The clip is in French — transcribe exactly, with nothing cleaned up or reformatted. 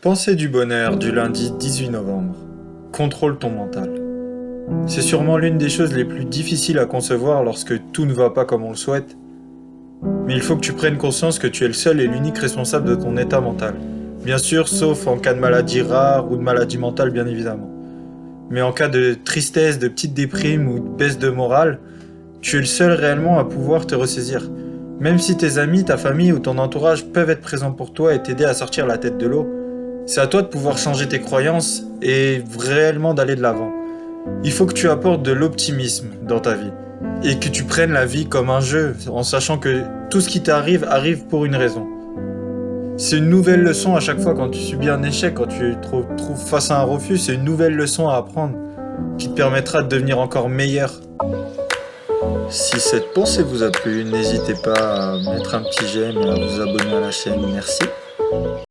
Pensée du bonheur du lundi dix-huit novembre. Contrôle ton mental. C'est sûrement l'une des choses les plus difficiles à concevoir lorsque tout ne va pas comme on le souhaite. Mais il faut que tu prennes conscience que tu es le seul et l'unique responsable de ton état mental. Bien sûr, sauf en cas de maladie rare ou de maladie mentale, bien évidemment. Mais en cas de tristesse, de petite déprime ou de baisse de morale, tu es le seul réellement à pouvoir te ressaisir. Même si tes amis, ta famille ou ton entourage peuvent être présents pour toi et t'aider à sortir la tête de l'eau, c'est à toi de pouvoir changer tes croyances et réellement d'aller de l'avant. Il faut que tu apportes de l'optimisme dans ta vie et que tu prennes la vie comme un jeu en sachant que tout ce qui t'arrive arrive pour une raison. C'est une nouvelle leçon à chaque fois quand tu subis un échec, quand tu te retrouves face à un refus, c'est une nouvelle leçon à apprendre qui te permettra de devenir encore meilleur. Si cette pensée vous a plu, n'hésitez pas à mettre un petit j'aime et à vous abonner à la chaîne. Merci.